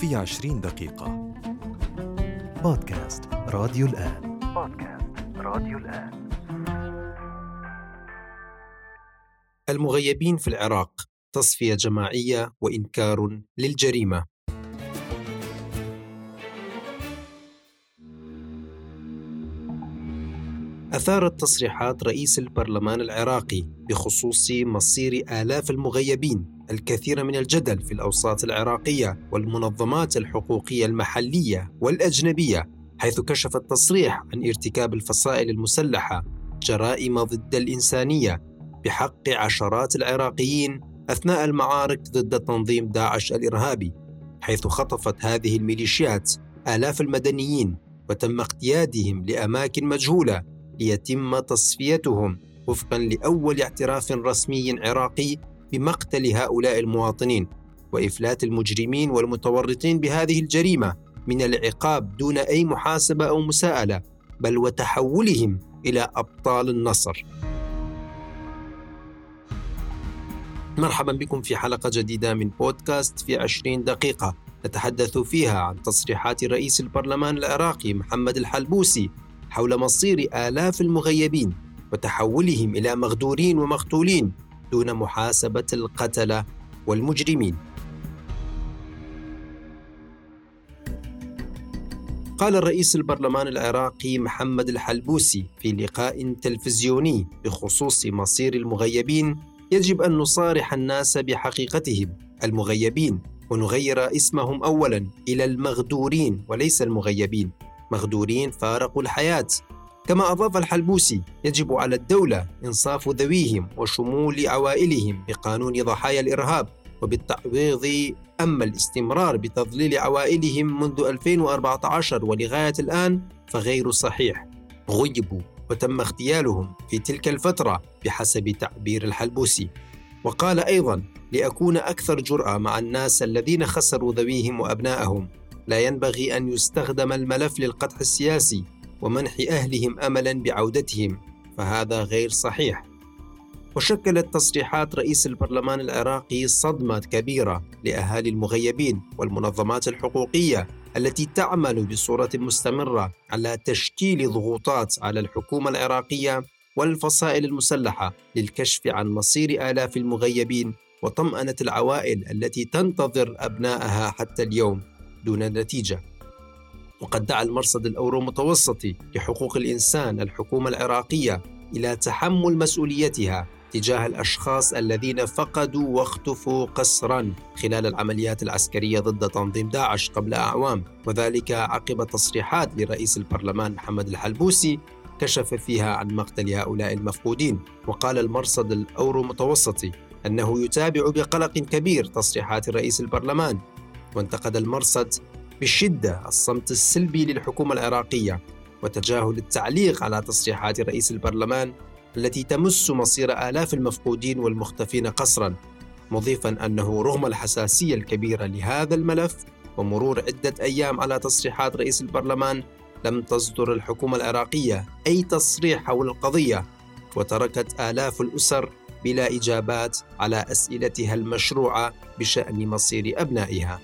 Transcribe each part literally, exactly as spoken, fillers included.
في عشرين دقيقة. بودكاست راديو الآن. بودكاست راديو الآن. المغيبين في العراق، تصفية جماعية وإنكار للجريمة. أثارت تصريحات رئيس البرلمان العراقي بخصوص مصير آلاف المغيبين الكثير من الجدل في الأوساط العراقية والمنظمات الحقوقية المحلية والأجنبية، حيث كشف التصريح عن ارتكاب الفصائل المسلحة جرائم ضد الإنسانية بحق عشرات العراقيين أثناء المعارك ضد تنظيم داعش الإرهابي، حيث خطفت هذه الميليشيات آلاف المدنيين وتم اقتيادهم لأماكن مجهولة ليتم تصفيتهم وفقاً لأول اعتراف رسمي عراقي بمقتل هؤلاء المواطنين وإفلات المجرمين والمتورطين بهذه الجريمة من العقاب دون أي محاسبة أو مساءلة، بل وتحولهم إلى أبطال النصر. مرحباً بكم في حلقة جديدة من بودكاست في عشرين دقيقة، نتحدث فيها عن تصريحات رئيس البرلمان العراقي محمد الحلبوسي حول مصير آلاف المغيبين وتحولهم إلى مغدورين ومقتولين دون محاسبة القتلة والمجرمين. قال رئيس البرلمان العراقي محمد الحلبوسي في لقاء تلفزيوني بخصوص مصير المغيبين: يجب أن نصارح الناس بحقيقتهم، المغيبين، ونغير اسمهم أولاً إلى المغدورين وليس المغيبين، مغدورين فارقوا الحياة. كما أضاف الحلبوسي: يجب على الدولة إنصاف ذويهم وشمول عوائلهم بقانون ضحايا الإرهاب وبالتعويض، أما الاستمرار بتضليل عوائلهم منذ ألفين وأربعة عشر ولغاية الآن فغير صحيح. غيبوا وتم اغتيالهم في تلك الفترة بحسب تعبير الحلبوسي. وقال أيضاً: لأكون أكثر جرأة مع الناس الذين خسروا ذويهم وأبنائهم، لا ينبغي أن يستخدم الملف للقدح السياسي ومنح أهلهم أملاً بعودتهم، فهذا غير صحيح. وشكلت تصريحات رئيس البرلمان العراقي صدمة كبيرة لأهالي المغيبين والمنظمات الحقوقية التي تعمل بصورة مستمرة على تشكيل ضغوطات على الحكومة العراقية والفصائل المسلحة للكشف عن مصير آلاف المغيبين وطمأنة العوائل التي تنتظر أبنائها حتى اليوم دون نتيجة. وقد دعا المرصد الأورو متوسطي لحقوق الإنسان الحكومة العراقية إلى تحمل مسؤوليتها تجاه الأشخاص الذين فقدوا واختفوا قسراً خلال العمليات العسكرية ضد تنظيم داعش قبل أعوام، وذلك عقب تصريحات لرئيس البرلمان محمد الحلبوسي كشف فيها عن مقتل هؤلاء المفقودين. وقال المرصد الأورو متوسطي أنه يتابع بقلق كبير تصريحات رئيس البرلمان، وانتقد المرصد بشدة الصمت السلبي للحكومة العراقية وتجاهل التعليق على تصريحات رئيس البرلمان التي تمس مصير آلاف المفقودين والمختفين قسراً، مضيفاً أنه رغم الحساسية الكبيرة لهذا الملف ومرور عدة أيام على تصريحات رئيس البرلمان، لم تصدر الحكومة العراقية أي تصريح حول القضية، وتركت آلاف الأسر بلا إجابات على أسئلتها المشروعة بشأن مصير أبنائها.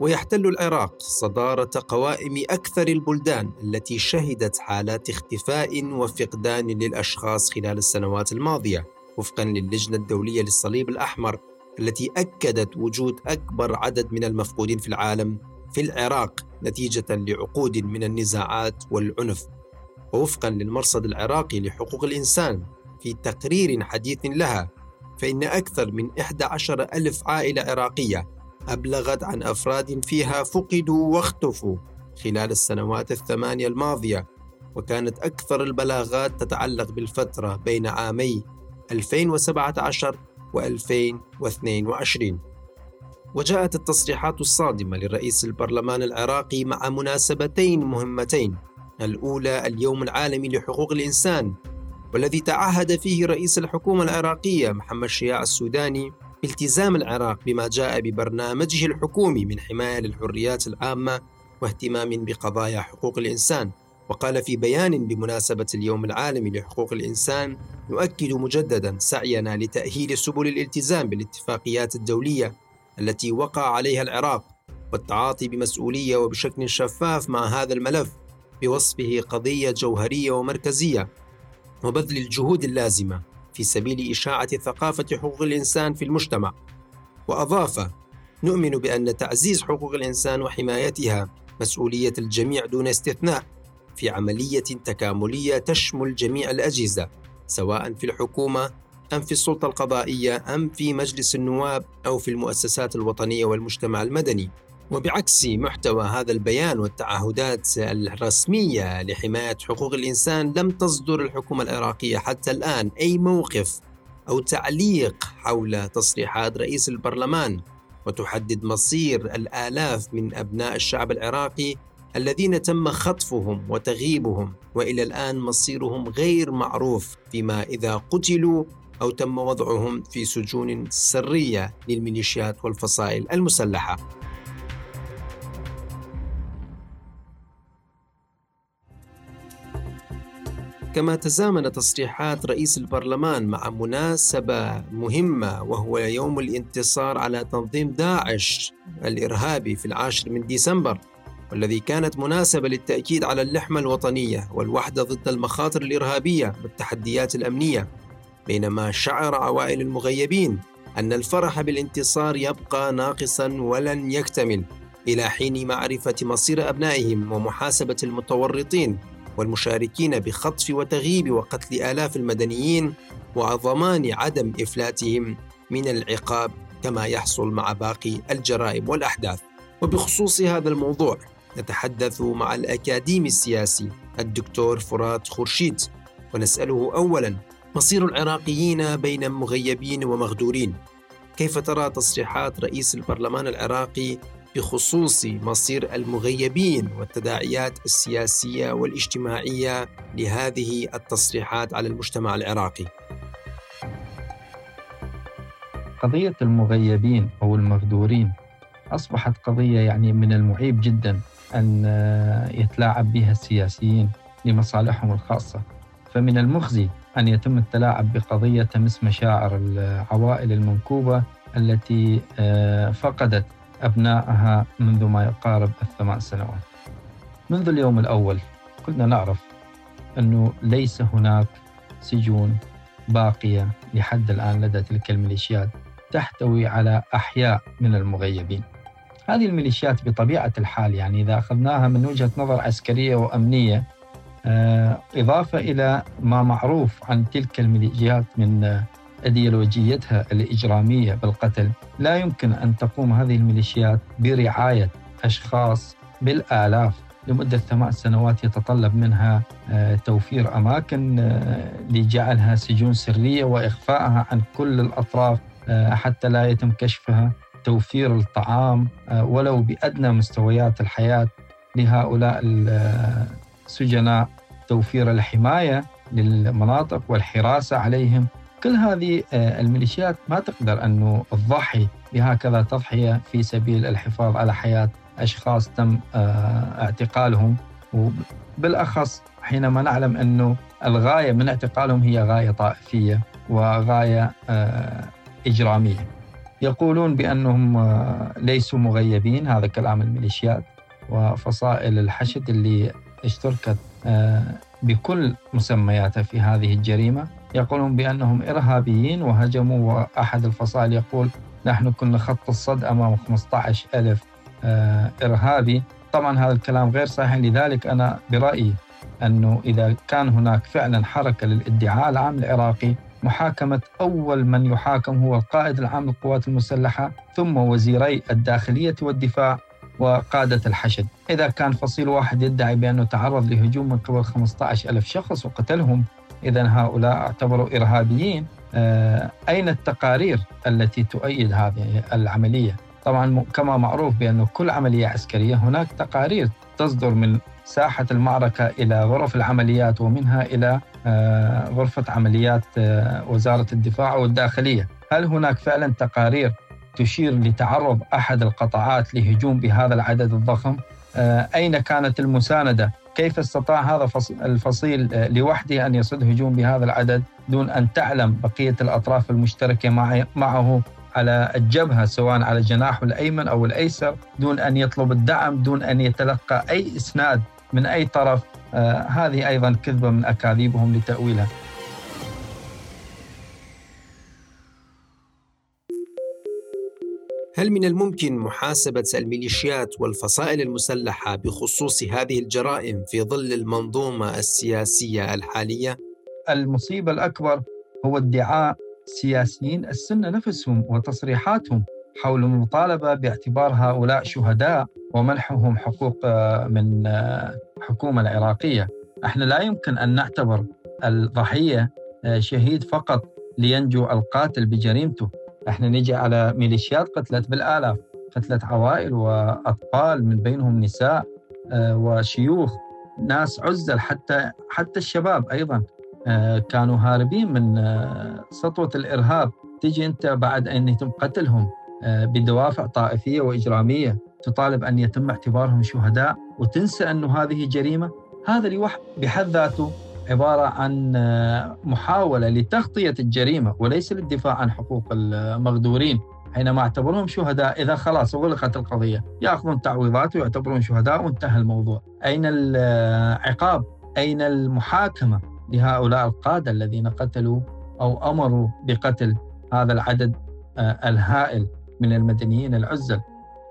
ويحتل العراق صدارة قوائم أكثر البلدان التي شهدت حالات اختفاء وفقدان للأشخاص خلال السنوات الماضية، وفقاً للجنة الدولية للصليب الأحمر التي أكدت وجود أكبر عدد من المفقودين في العالم في العراق نتيجة لعقود من النزاعات والعنف. ووفقاً للمرصد العراقي لحقوق الإنسان في تقرير حديث لها، فإن أكثر من أحد عشر ألف عائلة عراقية أبلغت عن أفراد فيها فقدوا واختفوا خلال السنوات الثمانية الماضية، وكانت أكثر البلاغات تتعلق بالفترة بين عامي ألفين وسبعة عشر وألفين واثنين وعشرين. وجاءت التصريحات الصادمة لرئيس البرلمان العراقي مع مناسبتين مهمتين: الأولى اليوم العالمي لحقوق الإنسان، والذي تعهد فيه رئيس الحكومة العراقية محمد شياع السوداني التزام العراق بما جاء ببرنامجه الحكومي من حماية للحريات العامة واهتمام بقضايا حقوق الإنسان، وقال في بيان بمناسبة اليوم العالمي لحقوق الإنسان: نؤكد مجددا سعينا لتأهيل سبل الالتزام بالاتفاقيات الدولية التي وقع عليها العراق والتعاطي بمسؤولية وبشكل شفاف مع هذا الملف بوصفه قضية جوهرية ومركزية، وبذل الجهود اللازمة في سبيل إشاعة ثقافة حقوق الإنسان في المجتمع. وأضاف: نؤمن بأن تعزيز حقوق الإنسان وحمايتها مسؤولية الجميع دون استثناء، في عملية تكاملية تشمل جميع الأجهزة، سواء في الحكومة أم في السلطة القضائية أم في مجلس النواب أو في المؤسسات الوطنية والمجتمع المدني. وبعكس محتوى هذا البيان والتعهدات الرسمية لحماية حقوق الإنسان، لم تصدر الحكومة العراقية حتى الآن أي موقف أو تعليق حول تصريحات رئيس البرلمان، وتحدد مصير الآلاف من أبناء الشعب العراقي الذين تم خطفهم وتغييبهم، وإلى الآن مصيرهم غير معروف، فيما إذا قتلوا أو تم وضعهم في سجون سرية للميليشيات والفصائل المسلحة. كما تزامن تصريحات رئيس البرلمان مع مناسبة مهمة، وهو يوم الانتصار على تنظيم داعش الإرهابي في العاشر من ديسمبر، والذي كانت مناسبة للتأكيد على اللحمة الوطنية والوحدة ضد المخاطر الإرهابية والتحديات الأمنية، بينما شعر عوائل المغيبين أن الفرح بالانتصار يبقى ناقصاً ولن يكتمل إلى حين معرفة مصير أبنائهم ومحاسبة المتورطين والمشاركين بخطف وتغييب وقتل آلاف المدنيين، وضمان عدم إفلاتهم من العقاب كما يحصل مع باقي الجرائم والأحداث. وبخصوص هذا الموضوع نتحدث مع الأكاديمي السياسي الدكتور فرات خرشيد، ونسأله أولاً: مصير العراقيين بين مغيبين ومغدورين، كيف ترى تصريحات رئيس البرلمان العراقي بخصوص مصير المغيبين والتداعيات السياسية والاجتماعية لهذه التصريحات على المجتمع العراقي؟ قضية المغيبين أو المغدورين أصبحت قضية يعني من المعيب جدا أن يتلاعب بها السياسيين لمصالحهم الخاصة، فمن المخزي أن يتم التلاعب بقضية تمس مشاعر العوائل المنكوبة التي فقدت أبنائها منذ ما يقارب الثمان سنوات. منذ اليوم الأول كلنا نعرف أنه ليس هناك سجون باقية لحد الآن لدى تلك الميليشيات تحتوي على أحياء من المغيبين. هذه الميليشيات بطبيعة الحال يعني إذا أخذناها من وجهة نظر عسكرية وأمنية، إضافة إلى ما معروف عن تلك الميليشيات من أديولوجيتها الإجرامية بالقتل، لا يمكن أن تقوم هذه الميليشيات برعاية أشخاص بالآلاف لمدة ثمان سنوات يتطلب منها توفير أماكن لجعلها سجون سرية وإخفائها عن كل الأطراف حتى لا يتم كشفها، توفير الطعام ولو بأدنى مستويات الحياة لهؤلاء السجناء، توفير الحماية للمناطق والحراسة عليهم. كل هذه الميليشيات ما تقدر أنه تضحي بهكذا تضحية في سبيل الحفاظ على حياة أشخاص تم اعتقالهم، وبالأخص حينما نعلم أنه الغاية من اعتقالهم هي غاية طائفية وغاية إجرامية. يقولون بأنهم ليسوا مغيبين، هذا كلام الميليشيات وفصائل الحشد اللي اشتركت بكل مسمياتها في هذه الجريمة. يقولون بأنهم إرهابيين وهجموا، وأحد الفصائل يقول نحن كنا خط الصد أمام خمسة عشر ألف إرهابي. طبعا هذا الكلام غير صحيح، لذلك أنا برأيي أنه إذا كان هناك فعلا حركة للادعاء العام العراقي، محاكمة أول من يحاكم هو القائد العام للقوات المسلحة، ثم وزيري الداخلية والدفاع وقادة الحشد. إذا كان فصيل واحد يدعي بأنه تعرض لهجوم من قبل خمسة عشر ألف شخص وقتلهم، إذن هؤلاء اعتبروا إرهابيين. أين التقارير التي تؤيد هذه العملية؟ طبعا كما معروف بأن كل عملية عسكرية هناك تقارير تصدر من ساحة المعركة إلى غرف العمليات، ومنها إلى غرفة عمليات وزارة الدفاع والداخلية. هل هناك فعلا تقارير تشير لتعرض أحد القطاعات لهجوم بهذا العدد الضخم؟ أين كانت المساندة كيف استطاع هذا الفصيل لوحده أن يصد هجوم بهذا العدد دون أن تعلم بقية الأطراف المشتركة معه على الجبهة، سواء على جناحه الأيمن أو الأيسر، دون أن يطلب الدعم، دون أن يتلقى أي إسناد من أي طرف؟ هذه أيضا كذبة من أكاذيبهم لتأويلها. هل من الممكن محاسبة الميليشيات والفصائل المسلحة بخصوص هذه الجرائم في ظل المنظومة السياسية الحالية؟ المصيبة الأكبر هو ادعاء سياسيين السنة نفسهم وتصريحاتهم حول المطالبة باعتبار هؤلاء شهداء ومنحهم حقوق من الحكومة العراقية. احنا لا يمكن أن نعتبر الضحية شهيد فقط لينجو القاتل بجريمته. احنا نجي على ميليشيات قتلت بالآلاف، قتلت عوائل وأطفال من بينهم نساء وشيوخ، ناس عزل، حتى حتى الشباب أيضا كانوا هاربين من سطوة الإرهاب. تجي أنت بعد أن يتم قتلهم بدوافع طائفية وإجرامية تطالب أن يتم اعتبارهم شهداء وتنسى أنه هذه جريمة. هذا لوحده بحد ذاته عبارة عن محاولة لتغطية الجريمة وليس للدفاع عن حقوق المغدورين. حينما اعتبرهم شهداء، إذا خلاص أغلقت القضية، يأخذون تعويضات ويعتبرون شهداء وانتهى الموضوع. أين العقاب؟ أين المحاكمة لهؤلاء القادة الذين قتلوا أو أمروا بقتل هذا العدد الهائل من المدنيين العزل؟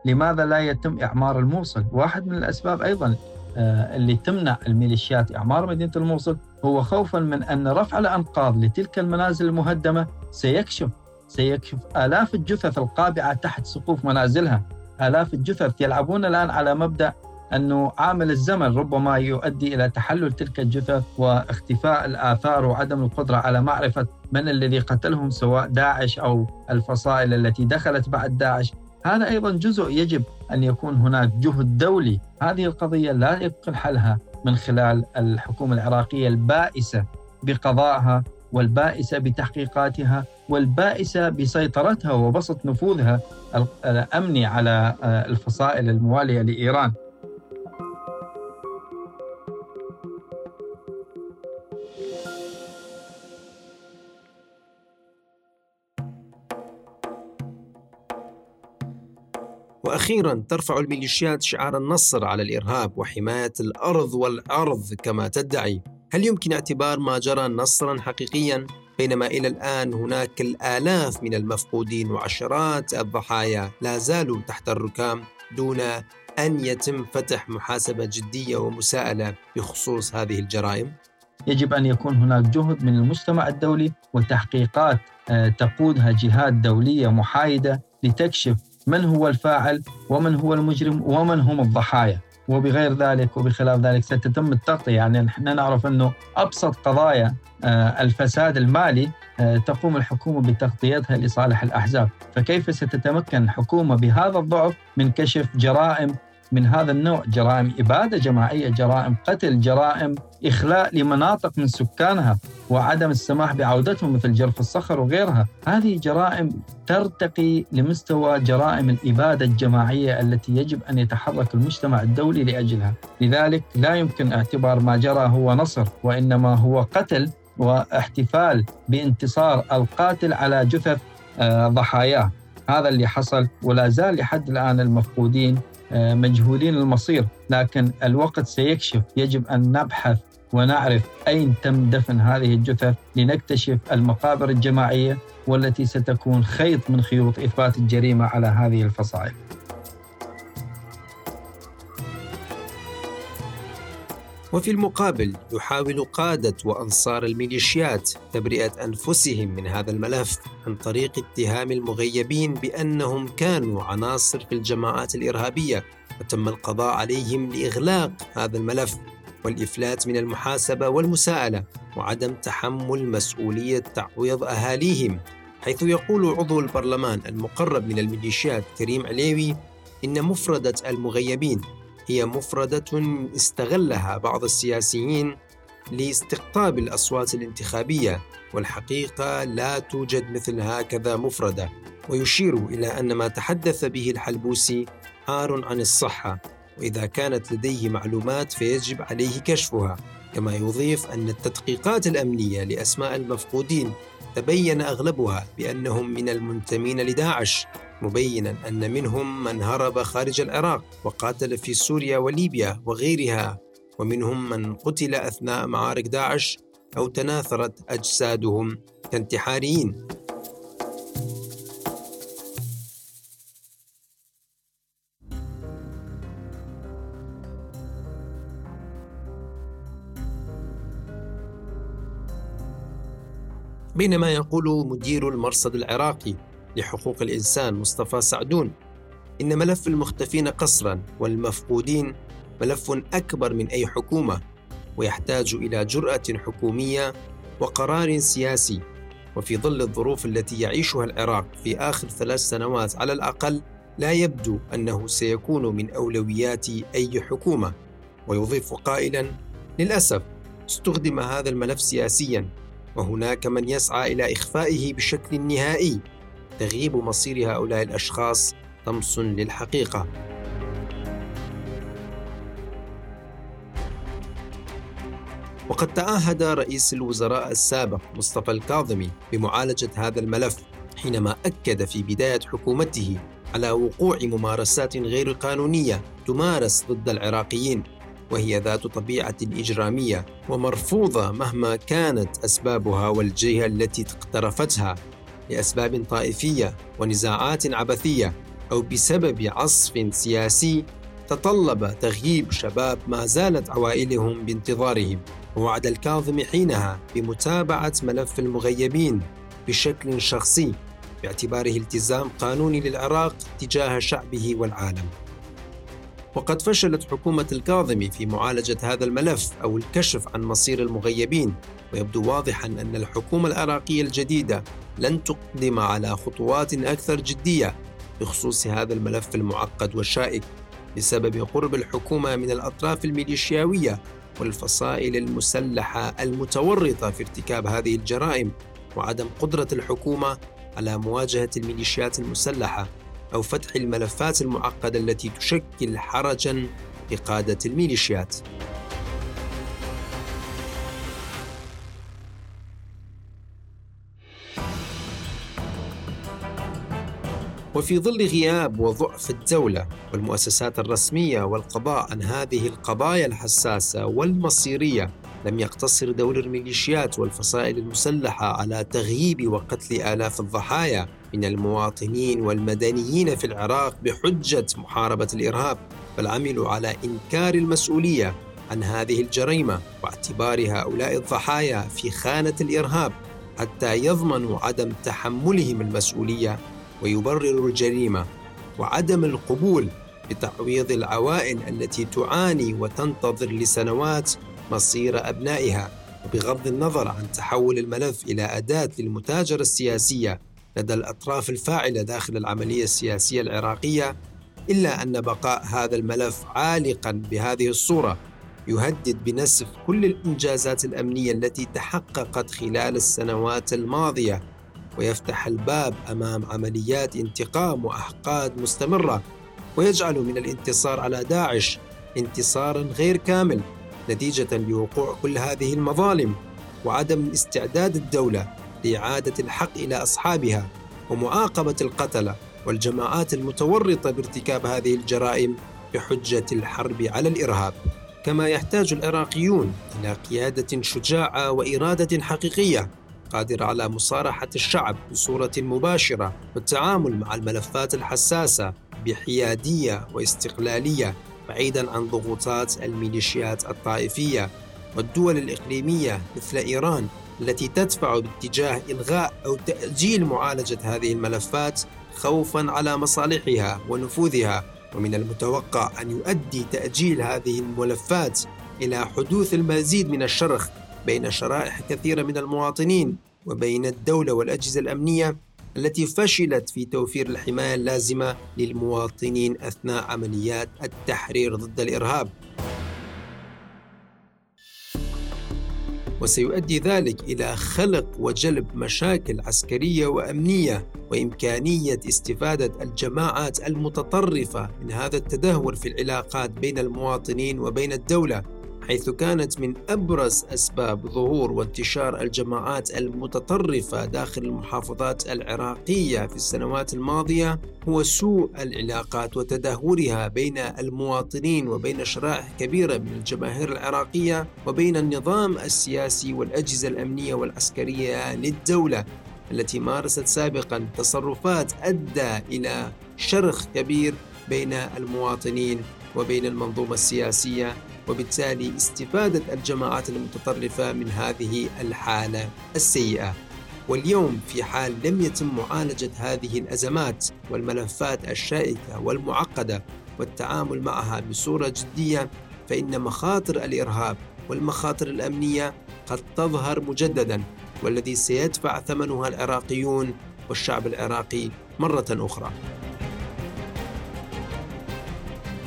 لماذا لا يتم إعمار الموصل؟ واحد من الأسباب أيضاً اللي تمنع الميليشيات إعمار مدينة الموصل هو خوفاً من أن رفع الأنقاض لتلك المنازل المهدمة سيكشف سيكشف آلاف الجثث القابعة تحت سقوف منازلها. آلاف الجثث يلعبون الآن على مبدأ أنه عامل الزمن ربما يؤدي إلى تحلل تلك الجثث واختفاء الآثار وعدم القدرة على معرفة من الذي قتلهم، سواء داعش أو الفصائل التي دخلت بعد داعش. هذا أيضا جزء يجب أن يكون هناك جهد دولي. هذه القضية لا يمكن حلها من خلال الحكومة العراقية البائسة بقضائها والبائسة بتحقيقاتها والبائسة بسيطرتها وبسط نفوذها الأمني على الفصائل الموالية لإيران. وأخيراً، ترفع الميليشيات شعار النصر على الإرهاب وحماية الأرض والأرض كما تدعي. هل يمكن اعتبار ما جرى نصراً حقيقياً، بينما إلى الآن هناك الآلاف من المفقودين وعشرات الضحايا لا زالوا تحت الركام دون أن يتم فتح محاسبة جدية ومساءلة بخصوص هذه الجرائم؟ يجب أن يكون هناك جهد من المجتمع الدولي وتحقيقات تقودها جهات دولية محايدة لتكشف من هو الفاعل ومن هو المجرم ومن هم الضحايا. وبغير ذلك وبخلاف ذلك ستتم التغطية. يعني نحن نعرف أنه أبسط قضايا الفساد المالي تقوم الحكومة بتغطيتها لصالح الأحزاب، فكيف ستتمكن الحكومة بهذا الضعف من كشف جرائم من هذا النوع؟ جرائم إبادة جماعية، جرائم قتل، جرائم إخلاء لمناطق من سكانها وعدم السماح بعودتهم مثل جرف الصخر وغيرها. هذه جرائم ترتقي لمستوى جرائم الإبادة الجماعية التي يجب أن يتحرك المجتمع الدولي لأجلها. لذلك لا يمكن اعتبار ما جرى هو نصر، وإنما هو قتل واحتفال بانتصار القاتل على جثث ضحاياه. هذا اللي حصل، ولا زال لحد الآن المفقودين مجهولين المصير، لكن الوقت سيكشف. يجب أن نبحث ونعرف أين تم دفن هذه الجثث لنكتشف المقابر الجماعية والتي ستكون خيط من خيوط إثبات الجريمة على هذه الفصائل. وفي المقابل يحاول قادة وأنصار الميليشيات تبرئة أنفسهم من هذا الملف عن طريق اتهام المغيبين بأنهم كانوا عناصر في الجماعات الإرهابية، وتم القضاء عليهم لإغلاق هذا الملف والإفلات من المحاسبة والمساءلة وعدم تحمل مسؤولية تعويض أهاليهم. حيث يقول عضو البرلمان المقرب من الميليشيات كريم عليوي إن مفردة المغيبين هي مفردة استغلها بعض السياسيين لاستقطاب الأصوات الانتخابية، والحقيقة لا توجد مثل هكذا مفردة. ويشير إلى أن ما تحدث به الحلبوسي عار عن الصحة، وإذا كانت لديه معلومات فيجب عليه كشفها. كما يضيف أن التدقيقات الأمنية لأسماء المفقودين تبين أغلبها بأنهم من المنتمين لداعش، مبيناً أن منهم من هرب خارج العراق وقاتل في سوريا وليبيا وغيرها، ومنهم من قتل أثناء معارك داعش أو تناثرت أجسادهم كانتحاريين. بينما يقول مدير المرصد العراقي لحقوق الإنسان مصطفى سعدون إن ملف المختفين قصراً والمفقودين ملف أكبر من أي حكومة، ويحتاج إلى جرأة حكومية وقرار سياسي. وفي ظل الظروف التي يعيشها العراق في آخر ثلاث سنوات على الأقل، لا يبدو أنه سيكون من أولويات أي حكومة. ويضيف قائلاً: للأسف استخدم هذا الملف سياسياً، وهناك من يسعى إلى إخفائه بشكل نهائي. تغيب مصير هؤلاء الأشخاص طمس للحقيقة. وقد تعهد رئيس الوزراء السابق مصطفى الكاظمي بمعالجة هذا الملف، حينما أكد في بداية حكومته على وقوع ممارسات غير قانونية تمارس ضد العراقيين، وهي ذات طبيعة إجرامية ومرفوضة مهما كانت أسبابها والجهة التي اقترفتها، لأسباب طائفية ونزاعات عبثية أو بسبب عصف سياسي تطلب تغييب شباب ما زالت عوائلهم بانتظارهم. ووعد الكاظمي حينها بمتابعة ملف المغيبين بشكل شخصي، باعتباره التزام قانوني للعراق تجاه شعبه والعالم. وقد فشلت حكومة الكاظمي في معالجة هذا الملف أو الكشف عن مصير المغيبين، ويبدو واضحاً أن الحكومة العراقية الجديدة لن تقدم على خطوات أكثر جدية بخصوص هذا الملف المعقد والشائك، بسبب قرب الحكومة من الأطراف الميليشياوية والفصائل المسلحة المتورطة في ارتكاب هذه الجرائم، وعدم قدرة الحكومة على مواجهة الميليشيات المسلحة أو فتح الملفات المعقدة التي تشكل حرجاً لقادة الميليشيات. وفي ظل غياب وضعف الدولة والمؤسسات الرسمية والقضاء عن هذه القضايا الحساسة والمصيرية، لم يقتصر دور الميليشيات والفصائل المسلحة على تغييب وقتل آلاف الضحايا من المواطنين والمدنيين في العراق بحجة محاربة الإرهاب، بل عملوا على إنكار المسؤولية عن هذه الجريمة واعتبار هؤلاء الضحايا في خانة الإرهاب، حتى يضمنوا عدم تحملهم المسؤولية ويبرروا الجريمة، وعدم القبول بتعويض العوائل التي تعاني وتنتظر لسنوات مصير أبنائها. وبغض النظر عن تحول الملف إلى أداة للمتاجرة السياسية لدى الأطراف الفاعلة داخل العملية السياسية العراقية، إلا أن بقاء هذا الملف عالقاً بهذه الصورة يهدد بنسف كل الإنجازات الأمنية التي تحققت خلال السنوات الماضية، ويفتح الباب أمام عمليات انتقام وأحقاد مستمرة، ويجعل من الانتصار على داعش انتصاراً غير كامل نتيجة لوقوع كل هذه المظالم، وعدم استعداد الدولة لإعادة الحق إلى أصحابها ومعاقبة القتلة والجماعات المتورطة بارتكاب هذه الجرائم بحجة الحرب على الإرهاب. كما يحتاج العراقيون إلى قيادة شجاعة وإرادة حقيقية قادرة على مصارحة الشعب بصورة مباشرة، والتعامل مع الملفات الحساسة بحيادية واستقلالية، بعيداً عن ضغوطات الميليشيات الطائفية والدول الإقليمية مثل إيران، التي تدفع باتجاه إلغاء أو تأجيل معالجة هذه الملفات خوفاً على مصالحها ونفوذها. ومن المتوقع أن يؤدي تأجيل هذه الملفات إلى حدوث المزيد من الشرخ بين شرائح كثيرة من المواطنين وبين الدولة والأجهزة الأمنية التي فشلت في توفير الحماية اللازمة للمواطنين أثناء عمليات التحرير ضد الإرهاب. وسيؤدي ذلك إلى خلق وجلب مشاكل عسكرية وأمنية وإمكانية استفادة الجماعات المتطرفة من هذا التدهور في العلاقات بين المواطنين وبين الدولة، حيث كانت من أبرز أسباب ظهور وانتشار الجماعات المتطرفة داخل المحافظات العراقية في السنوات الماضية هو سوء العلاقات وتدهورها بين المواطنين وبين شرائح كبيرة من الجماهير العراقية وبين النظام السياسي والأجهزة الأمنية والعسكرية للدولة التي مارست سابقاً تصرفات أدى إلى شرخ كبير بين المواطنين وبين المنظومة السياسية، وبالتالي استفادت الجماعات المتطرفة من هذه الحالة السيئة. واليوم في حال لم يتم معالجة هذه الأزمات والملفات الشائكة والمعقدة والتعامل معها بصورة جدية، فإن مخاطر الإرهاب والمخاطر الأمنية قد تظهر مجدداً، والذي سيدفع ثمنها العراقيون والشعب العراقي مرة أخرى.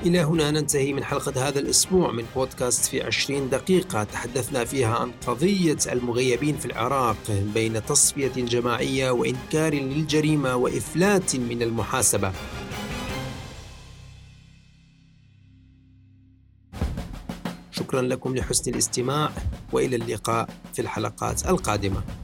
إلى هنا ننتهي من حلقة هذا الأسبوع من بودكاست في عشرين دقيقة، تحدثنا فيها عن قضية المغيبين في العراق بين تصفية جماعية وإنكار للجريمة وإفلات من المحاسبة. شكرا لكم لحسن الاستماع، وإلى اللقاء في الحلقات القادمة.